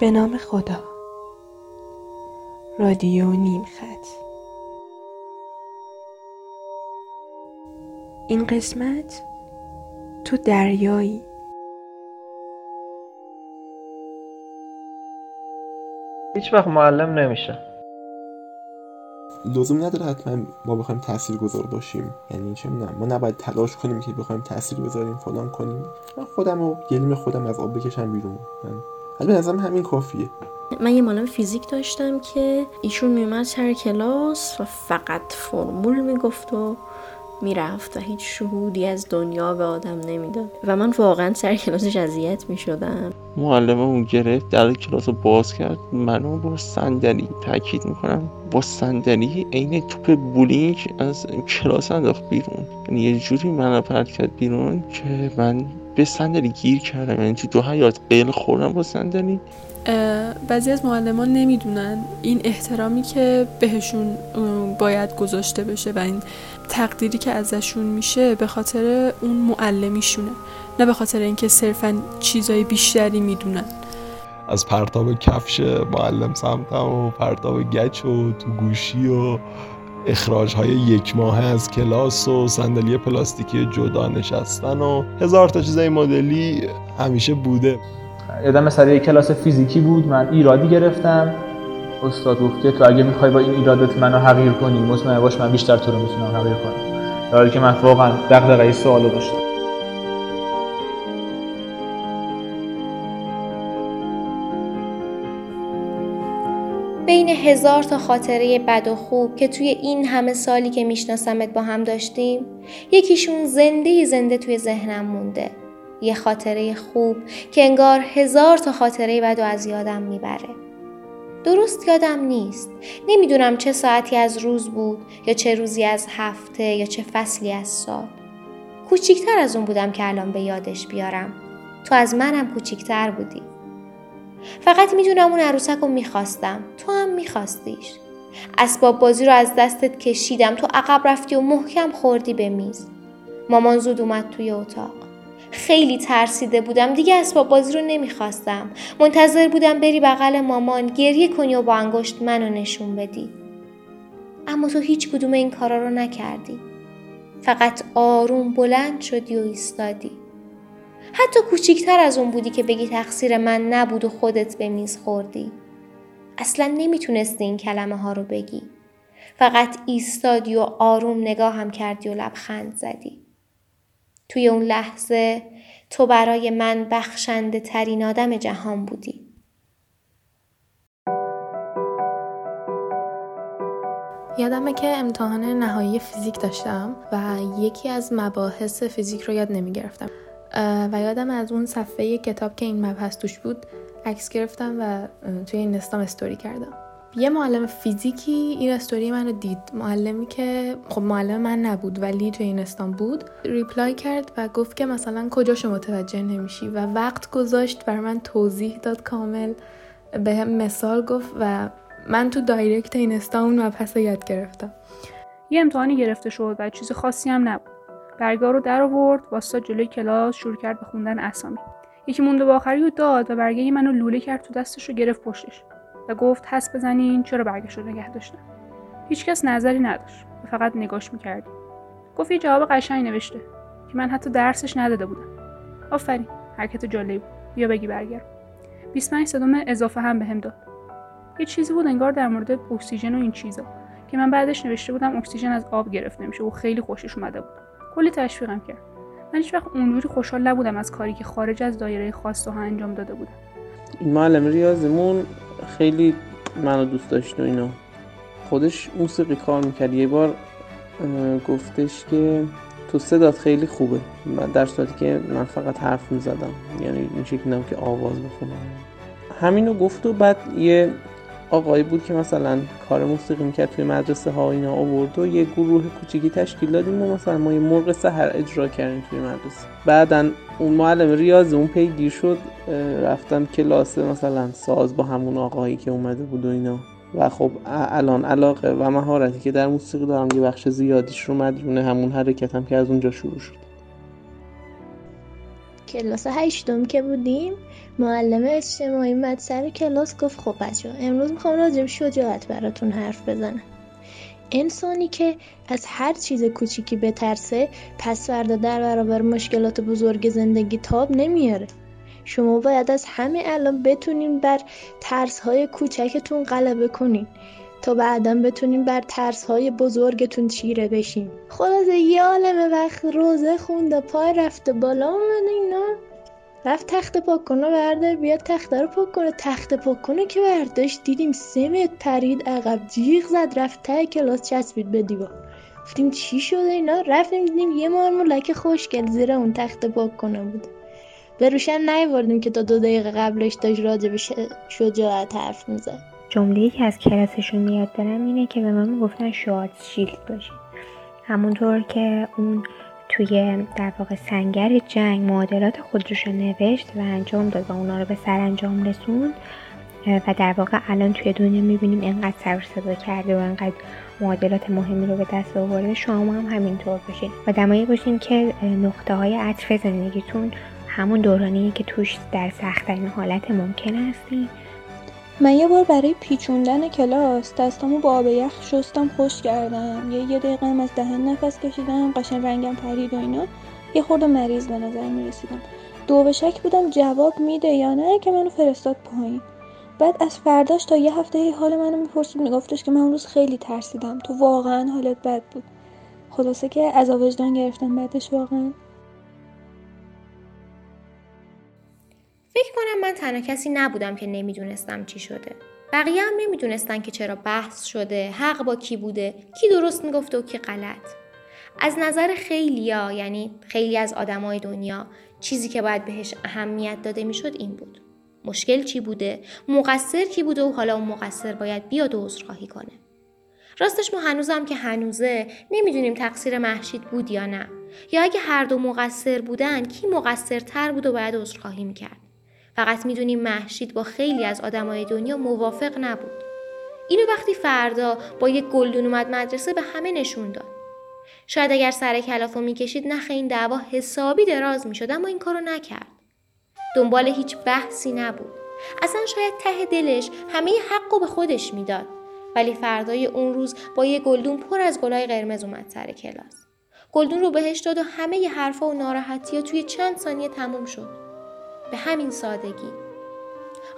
به نام خدا. رادیو نیمخط. این قسمت تو دریایی. هیچ وقت معلم نمیشه. لازم نداره حتما ما بخوایم تاثیرگذار باشیم، یعنی چه می‌دونم ما نباید تلاش کنیم که بخوایم تاثیر بذاریم فلان کنیم. من خودمو گلیم خودم از آب بکشم بیرون، البته نظرم همین کافیه. من یه معلم فیزیک داشتم که ایشون میومد سر کلاس و فقط فرمول میگفت و میرفت و هیچ شهودی از دنیا به آدم نمیداد و من واقعا سر کلاسش اذیت میشدم. معلممون گرفت در کلاس رو باز کرد، منو با صندلی، تاکید میکنم با صندلی، عین توپ بولینگ از کلاس انداخت بیرون. یعنی یه جوری منو پرت کرد بیرون که من به صندلی گیر کردم، یعنی تو دو حیات قل خوردم با صندلی. بعضی از معلمان نمیدونن این احترامی که بهشون باید گذاشته بشه و این تقدیری که ازشون میشه به خاطر اون معلمیشونه، نه به خاطر اینکه صرفا چیزای بیشتری میدونن. از پرتاب کفش معلم سمتم و پرتاب گچ و تو گوشی و اخراج‌های یک ماهه از کلاس و صندلی پلاستیکی جدا نشستن و هزار تا چیز این مدلی همیشه بوده. یادم مثلا یک کلاس فیزیکی بود، من ایرادی گرفتم، استاد گفت که تو اگه میخوای با این ایرادت منو حقیر کنی مطمئن باش من بیشتر تو رو میتونم حقیر کنم، در حالی که من واقعا دغدغه این سوالو داشتم. بین هزار تا خاطره بد و خوب که توی این همه سالی که میشناسمت با هم داشتیم، یکیشون زنده توی ذهنم مونده. یه خاطره خوب که انگار هزار تا خاطره بد و از یادم میبره. درست یادم نیست، نمیدونم چه ساعتی از روز بود یا چه روزی از هفته یا چه فصلی از سال. کوچیکتر از اون بودم که الان به یادش بیارم. تو از منم کوچیکتر بودی. فقط میدونم اون عروسک رو میخواستم، تو هم میخواستیش. اسباب بازی رو از دستت کشیدم، تو عقب رفتی و محکم خوردی به میز. مامان زود اومد توی اتاق. خیلی ترسیده بودم، دیگه اسباب بازی رو نمیخواستم. منتظر بودم بری بغل مامان گریه کنی و با انگشت منو نشون بدی، اما تو هیچ کدوم این کارا رو نکردی. فقط آروم بلند شدی و ایستادی. حتی کوچیکتر از اون بودی که بگی تقصیر من نبود و خودت به میز خوردی. اصلا نمیتونستی این کلمه ها رو بگی. فقط ایستادی و آروم نگاه هم کردی و لبخند زدی. توی اون لحظه تو برای من بخشنده ترین آدم جهان بودی. یادمه که امتحان نهایی فیزیک داشتم و یکی از مباحث فیزیک رو یاد نمیگرفتم و یادم از اون صفحه کتاب که این مبحث توش بود عکس گرفتم و توی اینستام استوری کردم. یه معلم فیزیکی این استوری منو دید، معلمی که خب معلم من نبود ولی توی اینستام بود، ریپلای کرد و گفت که مثلا کجاشو متوجه نمیشی و وقت گذاشت بر من توضیح داد کامل، بهم مثال گفت و من تو دایرکت اینستام اون مبحث یاد گرفتم. یه امتحانی گرفته شد و چیز خاصی هم نبود. برگه رو در آورد، واسه جلوی کلاس شروع کرد به خوندن اسامی. یکی مونده به آخری رو داد و برگه منو لوله کرد تو دستش و گرفت پشتش و گفت حس بزنین چرا برگش رو نگه داشتن. هیچکس نظری نداشت و فقط نگاش میکردی. گفت یه جواب قشنگ نوشته که من حتی درسش نداده بودم. آفرین، حرکت جالبی بود. بیا بگی برگه رو. 25 صدم اضافه هم بهم داد. یه چیزی بود انگار در مورد اکسیژن و این چیزا که من بعدش نوشته بودم اکسیژن از آب گرفت نمیشه و خیلی خوشش اومده بود. کلی تشویقم کرد. من هیچ وقت اونجوری خوشحال نبودم از کاری که خارج از دایره خاص ها انجام داده بودم. معلم ریاضیمون خیلی منو دوست داشت و اینا. خودش موسیقی کار میکرد. یه بار گفتش که تو صدات خیلی خوبه، در صورتی که من فقط حرف میزدم، یعنی این شکلی که آواز بخونم. همینو گفت و بعد یه آقایی بود که مثلا کار موسیقی میکرد توی مدرسه ها اینا آورد و یه گروه کوچیکی تشکیل دادیم و مثلا ما یه مرغ سحر اجرا کردیم توی مدرسه. بعدن اون معلم ریاضی اون پیگیر شد، رفتم کلاس مثلا ساز با همون آقایی که اومده بود و اینا و خب الان علاقه و مهارتی که در موسیقی دارم یه بخش زیادیش رو مدیون همون حرکتم که از اونجا شروع شد. کلاس هشتم که بودیم معلم اجتماعی مد سر کلاس گفت خب بچه‌ها امروز میخوام راجع به شجاعت براتون حرف بزنم. انسانی که از هر چیز کوچیکی بترسه پس فردا در برابر مشکلات بزرگ زندگی تاب نمیاره. شما باید از همه الان بتونین بر ترس‌های کوچکتون غلبه کنین تا بعداً بتونین بر ترس‌های بزرگتون چیره بشین. خلاصه یه عالمه وقت روزه خونده پای رفته بالا اومده اینا رفت تخت پاکونه بردار بیا تخت رو پاکونه. تخت پاکونه که برداشت دیدیم 3 متر پرید عقب جیغ زد رفت ته کلاس چسبید به دیوار. گفتیم چی شده اینا؟ رفتیم دیدیم یه مارمولک خوشگل زیر اون تخت پاکونه بود. به روشن نیاوردیم که تا 2 دقیقه قبلش داشت راجع به شجاعت حرف می‌زد. جمله‌ای که از کلاسشون یاد دارم اینه که به من گفتن شارت شیلد باشید. همونطور که اون توی در واقع سنگر جنگ معادلات خودش رو نوشت و انجام داد و اونا رو به سرانجام رسوند و در واقع الان توی دنیا می‌بینیم اینقدر سر و صدا کرده و اینقدر معادلات مهمی رو به دست آورده، شما هم همینطور باشین و دمایه باشین که نقطه‌های عطف زندگیتون همون دورانیه که توش در سخت‌ترین حالت ممکن هستین. من یه بار برای پیچوندن کلاس دستامو با آب یخ شستم خشک کردم. یه دقیقه هم از دهن نفس کشیدم، قشنگ رنگم پرید و اینا. یه خورده مریض به نظر می‌رسیدم. دو به شک بودم جواب میده یا نه که منو فرستاد پایین. بعد از فرداش تا یه هفته حال منو میپرسید، میگفتش که من اون روز خیلی ترسیدم، تو واقعا حالت بد بود. خلاصه که عذاب وجدان گرفتم بعدش واقعا. فکر کنم من تنها کسی نبودم که نمیدونستم چی شده. بقیه هم نمیدونستن که چرا بحث شده، حق با کی بوده، کی درست میگفته و کی غلط. از نظر خیلیا، یعنی خیلی از آدمای دنیا، چیزی که باید بهش اهمیت داده میشد این بود. مشکل چی بوده، مقصر کی بوده و حالا اون مقصر باید بیاد و عذرخواهی کنه. راستش ما هنوزم که هنوزه نمیدونیم تقصیر مهشید بود یا نه. یا اگه هر دو مقصر بودن، کی مقصرتر بود و باید عذرخواهی میکرد. فقط میدونیم مهشید با خیلی از آدمای دنیا موافق نبود. اینو وقتی فردا با یک گلدون اومد مدرسه به همه نشون داد. شاید اگر سر کلافو میکشید نخ این دعوا حسابی دراز میشد، اما این کارو نکرد. دنبال هیچ بحثی نبود. اصلا شاید ته دلش همه حقو به خودش میداد. ولی فردای اون روز با یک گلدون پر از گلای قرمز اومد سر کلاس. گلدون رو بهش داد و همه حرفا و ناراحتی‌ها توی چند ثانیه تموم شد. به همین سادگی.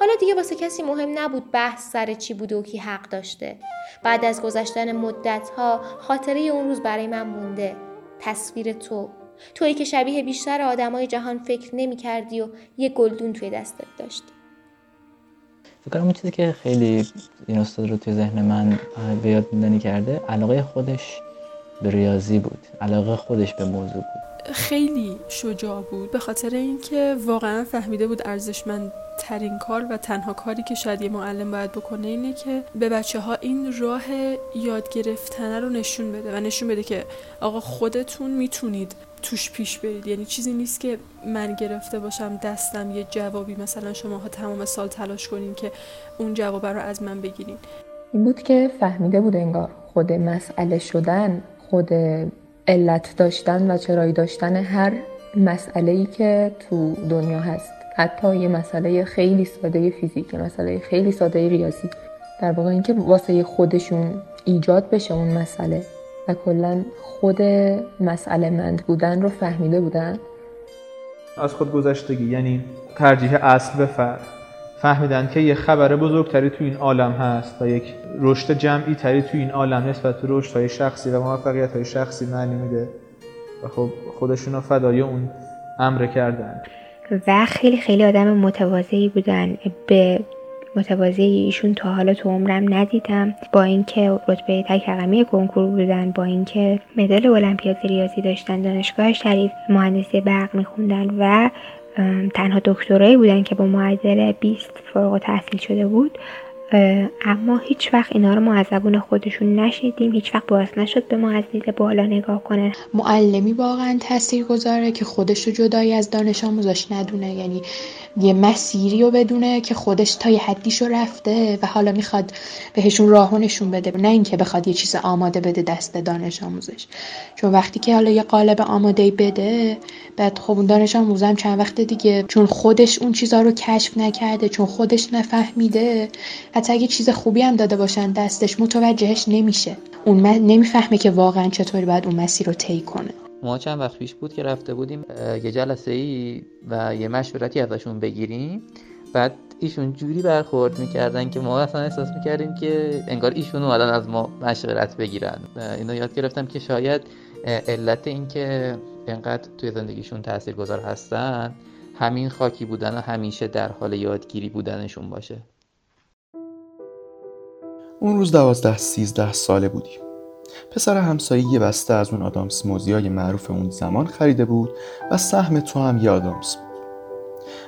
حالا دیگه واسه کسی مهم نبود بحث سر چی بوده و کی حق داشته. بعد از گذشتن مدت‌ها خاطره اون روز برای من مونده. تصویر تویی که شبیه بیشتر آدمای جهان فکر نمی‌کردی و یه گلدون توی دستت داشتی. فکر کنم اون چیزی که خیلی این استاد رو توی ذهن من به یاد موندنی کرده، علاقه خودش به ریاضی بود. علاقه خودش به موضوع بود. خیلی شجاع بود به خاطر اینکه واقعا فهمیده بود ارزشمندترین کار و تنها کاری که شاید یه معلم باید بکنه اینه که به بچه‌ها این راه یاد گرفتن رو نشون بده و نشون بده که آقا خودتون میتونید توش پیش برید. یعنی چیزی نیست که من گرفته باشم دستم یه جوابی، مثلا شماها تمام سال تلاش کنین که اون جواب رو از من بگیرین. این بود که فهمیده بود انگار خود مسئله شدن، خود علت داشتن و چرایی داشتن هر مسئله‌ای که تو دنیا هست، حتی یه مسئله خیلی ساده فیزیک، مسئله خیلی ساده ریاضی، در واقع اینکه واسه خودشون ایجاد بشه اون مسئله و کلاً خود مسئله مند بودن رو فهمیده بودن. از خودگذشتگی، یعنی ترجیح اصل به فرع، فهمیدن که یه خبر بزرگتری تو این عالم هست و یک رشد جمعی تری تو این عالم نسبت به رشدهای شخصی و موفقیت‌های شخصی معنی میده و خب خودشون رو فدای اون امر کردن و خیلی خیلی آدم متواضعی بودن. به متواضعی ایشون تا حالا تو عمرم ندیدم، با اینکه رتبه تک رقمی کنکور بودن، با اینکه مدال المپیاد ریاضی داشتن، دانشگاه شریف مهندسی برق می‌خوندن و تنها دکترایی بودن که با معدل 20 فارغ التحصیل شده بود، اما هیچ وقت اینا رو ما از زبون خودشون نشیدیم. هیچ وقت باعث نشد به ما از دید بالا نگاه کنه. معلمی واقعا تاثیرگذاره که خودش رو جدایی از دانش آموزاش ندونه. یعنی یه مسیری رو بدونه که خودش تا یه حدیشو رفته و حالا میخواد بهشون راهو نشون بده، نه اینکه بخواد یه چیز آماده بده دست دانش آموزش. چون وقتی که حالا یه قالب آماده بده، بعد خب اون دانش آموزم چند وقت دیگه چون خودش اون چیزا رو کشف نکرده، چون خودش نفهمیده، حتی اگه چیز خوبی هم داده باشن دستش، متوجهش نمیشه. اون نمیفهمه که واقعا چطوری باید اون مسیر رو طی کنه. ما چند وقت پیش بود که رفته بودیم یه جلسه‌ای و یه مشورتی ازشون بگیریم، بعد ایشون جوری برخورد می‌کردن که ما اصلا احساس می‌کردیم که انگار ایشون اومدن از ما مشورت بگیرن. اینو یاد گرفتم که شاید علت این که انقدر توی زندگیشون تاثیرگذار هستن همین خاکی بودن و همیشه در حال یادگیری بودنشون باشه. اون روز 12-13 ساله بودیم. پسر همسایه یه بسته از اون آدامس موزیای معروف اون زمان خریده بود و سهم تو هم یه آدامس بود.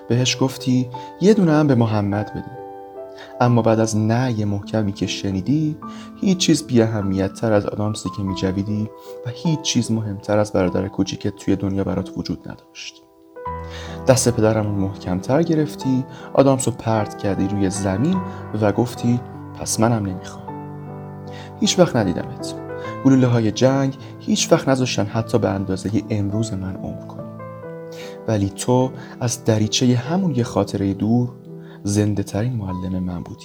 بهش گفتی یه دونه هم به محمد بده، اما بعد از نعی محکمی که شنیدی هیچ چیز بی اهمیت‌تر از آدامسی که می‌جویدی و هیچ چیز مهمتر از برادر کوچیکت توی دنیا برات وجود نداشت. دست پدرم محکم‌تر گرفتی، آدامسو پرت کردی روی زمین و گفتی پس منم نمی‌خوام. هیچ وقت ندیدمت. گلوله‌های جنگ هیچ وقت نذاشتن حتی به اندازه امروز من عمر کنی. ولی تو از دریچه همون یه خاطره دور زنده ترین معلم من بودی.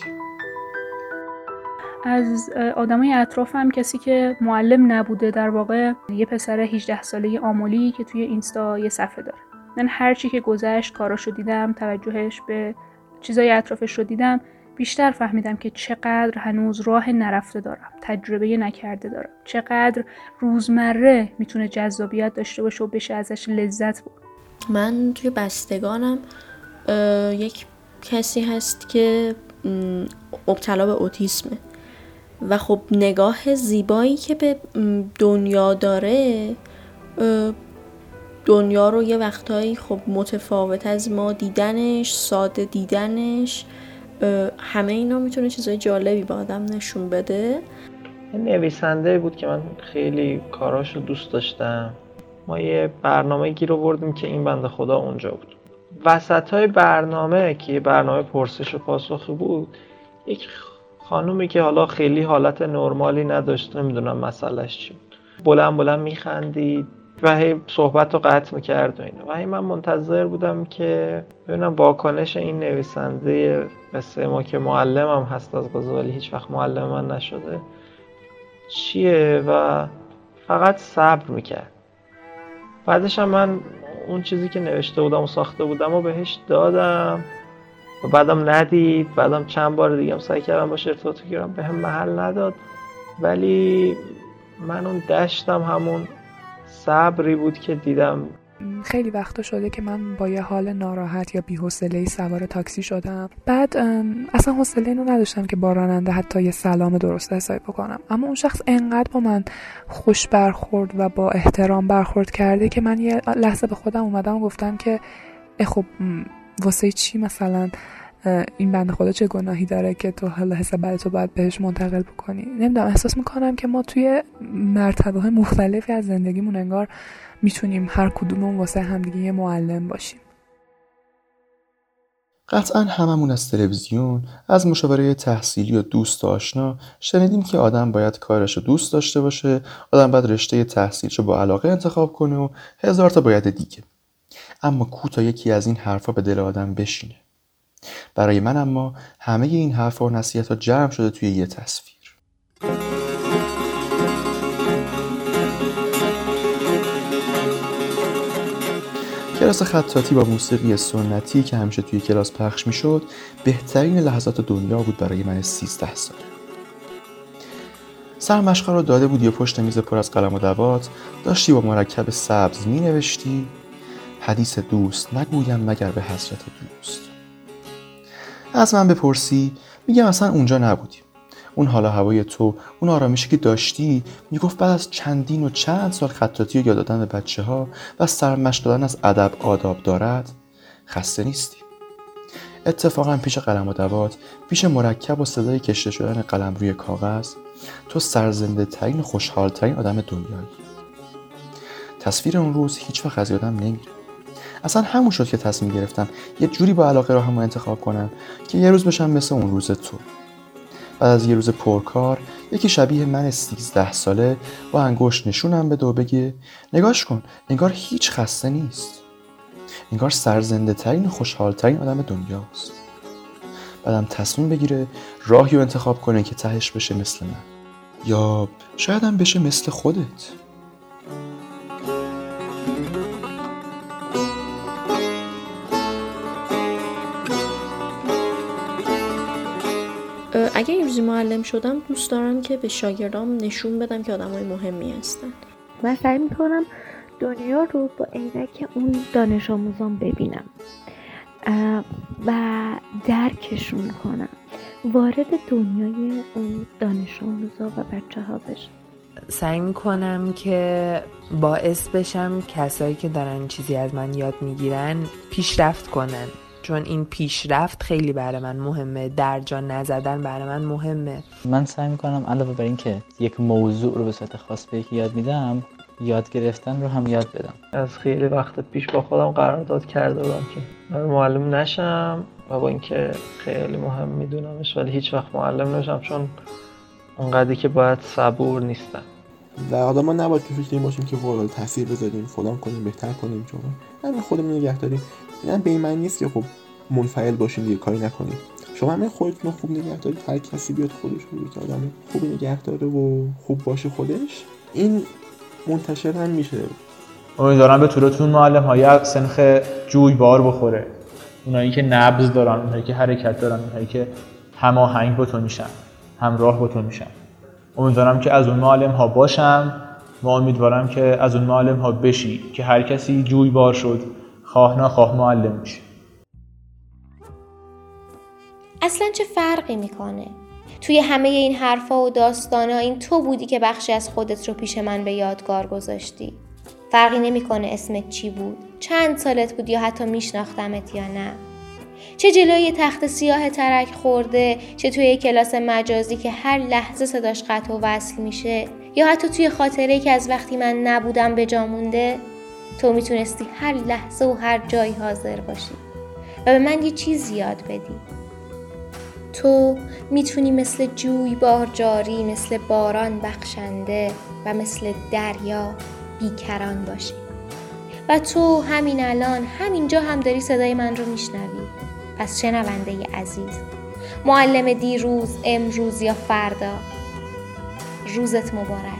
از آدمای اطرافم کسی که معلم نبوده در واقع یه پسر 18 ساله آمولی که توی اینستا یه صفحه داره. من هر چی که گذشت کاراشو دیدم، توجهش به چیزای اطرافش رو دیدم، بیشتر فهمیدم که چقدر هنوز راه نرفته دارم، تجربه نکرده دارم، چقدر روزمره میتونه جذابیت داشته باشه و بشه ازش لذت برد. من توی بستگانم یک کسی هست که مبتلا به اوتیسمه و خب نگاه زیبایی که به دنیا داره، دنیا رو یه وقتایی خب متفاوت از ما دیدنش، ساده دیدنش، همه اینا میتونه چیزای جالبی به آدم نشون بده. نویسنده بود که من خیلی کاراشو دوست داشتم. ما یه برنامه گیر آوردیم که این بنده خدا اونجا بود. وسطای برنامه که برنامه پرسش و پاسخی بود، یک خانومی که حالا خیلی حالت نرمالی نداشت، نمیدونم مسئلهش چی بود، بلند بلند میخندید و هی صحبت رو قطع میکرد و اینا، و هی من منتظر بودم که ببینم واکنش این نویسنده مثل ما که معلمم هست از غزالی، هیچ وقت معلم من نشده، چیه، و فقط صبر میکرد. بعدش هم من اون چیزی که نوشته بودم و ساخته بودم و بهش دادم و بعدم ندید. بعدم چند بار دیگه هم سعی کردم باشه ارتباط بگیرم، به هم محل نداد. ولی من اون دشتم همون صبری بود که دیدم. خیلی وقتا شده که من با یه حال ناراحت یا بی‌حوصله‌ای سوار تاکسی شدم، بعد اصلا حوصله اینو نداشتم که با راننده حتی یه سلام درست حسابی بکنم، اما اون شخص انقدر با من خوش برخورد و با احترام برخورد کرده که من یه لحظه به خودم اومدم و گفتم که خب واسه چی مثلا این بنده خدا چه گناهی داره که تو حالا حسابتو باید بهش منتقل بکنی. نمیدونم، احساس میکنم که ما توی مرتبه‌های مختلفی از زندگیمون انگار میتونیم هر کدومون واسه همدیگه یه معلم باشیم. قطعا هممون از تلویزیون، از مشاوره تحصیلی و دوست و آشنا شنیدیم که آدم باید کارش رو دوست داشته باشه، آدم باید رشته تحصیلش رو با علاقه انتخاب کنه و هزار تا باید دیگه. اما کو تا یکی از این حرفا به دل آدم بشینه؟ برای من اما همه این حرفا و نصیحت‌ها جمع شده توی یه تصویر. کلاس خطاطی با موسیقی سنتی که همیشه توی کلاس پخش میشد بهترین لحظات دنیا بود برای من 13 ساله. سرمشقه رو داده بودی و پشت میز پر از قلم و دوات داشتی با مرکب سبز می نوشتی حدیث دوست نگویم مگر به حسرت دوست. از من بپرسی میگم اصلا اونجا نبودیم. اون حالا هوای تو، اون آرامشی که داشتی، میگفت بعد از چندین و چند سال خطاطی رو یاد دادن به بچه ها و سرمشق دادن از ادب آداب دارد خسته نیستی. اتفاقا پیش قلم و دوات، پیش مرکب و صدای کشته شدن قلم روی کاغذ، تو سرزنده ترین و خوشحال ترین آدم دنیایی. تصویر اون روز هیچ وقت از یادم نمیره، اصلا همون شد که تصمیم گرفتم یه جوری با علاقه راهم رو انتخاب کنم که یه روز بشم مثل اون روز تو. بعد از یه روز پرکار یکی شبیه من 13 ساله با انگشت نشونم بده و بگه نگاش کن، انگار هیچ خسته نیست، انگار سرزنده ترین و خوشحال ترین آدم دنیاست. بعدم تصمیم بگیره راهی رو انتخاب کنه که تهش بشه مثل من، یا شاید هم بشه مثل خودت. اگه یه روزی معلم شدم دوست دارم که به شاگردام نشون بدم که آدمای مهمی هستن. من سعی می‌کنم دنیا رو با عینک اون دانش آموزان ببینم و درکشون کنم، وارد دنیای اون دانش آموزا و بچه‌ها بشم. سعی می‌کنم که باعث بشم کسایی که دارن چیزی از من یاد می‌گیرن پیشرفت کنن، چون این پیشرفت خیلی برای من مهمه، درجا نزدن برای من مهمه. من سعی می‌کنم علاوه بر این که یک موضوع رو به صورت خاص به یکی یاد میدم، یاد گرفتن رو هم یاد بدم. از خیلی وقت پیش با خودم قرارداد کرده بودم که من معلم نشم و با اینکه خیلی مهم میدونمش ولی هیچ وقت معلم نشم، چون اونقدری که باید صبور نیستم. و آدما نباید تو فکر این باشیم که واقعا تاثیر بذاریم، فلان کنیم، بهتر کنیم، چون همین خودمون نگه داریم. اینا به این معنی نیست که خب منفعل باشیم دیگه کاری نکنیم. شما همین خودتون خوب نگه دارید، هر کسی بیاد خودش رو که آدم خوب نگه داره و خوب باشه خودش، این منتشر هم میشه. امیدوارم به طورتون معلم های سنخ جویبار بخوره، اونایی که نبض دارن، اونایی که حرکت دارن، اونایی که هماهنگ با تو میشن، همراه با تو میشن. امیدوارم که از اون معلم ها باشم و امیدوارم که از اون معلم ها بشی که هر کسی جویبار شد خواه نخواه معلم میشه. اصلا چه فرقی میکنه؟ توی همه این حرفا و داستانا این تو بودی که بخشی از خودت رو پیش من به یادگار گذاشتی. فرقی نمی‌کنه اسمت چی بود، چند سالت بود یا حتی میشناختمت یا نه، چه جلوی تخت سیاه ترک خورده، چه توی کلاس مجازی که هر لحظه صداش قطع و وصل میشه، یا حتی توی خاطره‌ای که از وقتی من نبودم به جا مونده. تو میتونستی هر لحظه و هر جایی حاضر باشی و به من یه چیز یاد بدی. تو میتونی مثل جوی بار جاری، مثل باران بخشنده و مثل دریا بیکران باشی. و تو همین الان همینجا هم داری صدای من رو میشنوی. پس شنونده عزیز، معلم دیروز، امروز یا فردا، روزت مبارک.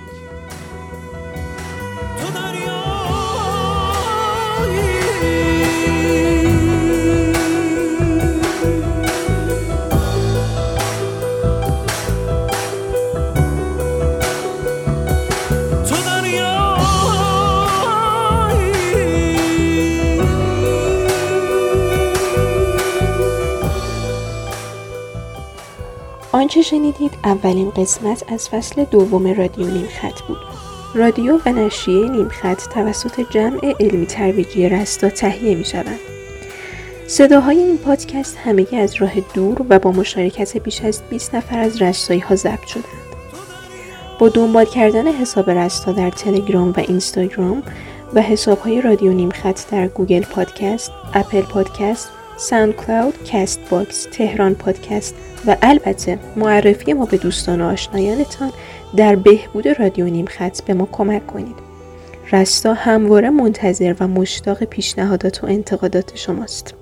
آنچه شنیدید اولین قسمت از فصل دوم رادیو نیمخط بود. رادیو و نشریه نیمخط توسط جمع علمی ترویجی رستا تهیه می شوند. صداهای این پادکست همگی از راه دور و با مشارکت بیش از 20 نفر از رستایی ها ضبط شدند. با دنبال کردن حساب رستا در تلگرام و اینستاگرام و حساب های رادیو نیمخط در گوگل پادکست، اپل پادکست، ساوند کلاود، کست باکس، تهران پادکست و البته معرفی ما به دوستان و آشنایانتان در بهبود رادیو نیمخط به ما کمک کنید. رستا همواره منتظر و مشتاق پیشنهادات و انتقادات شماست.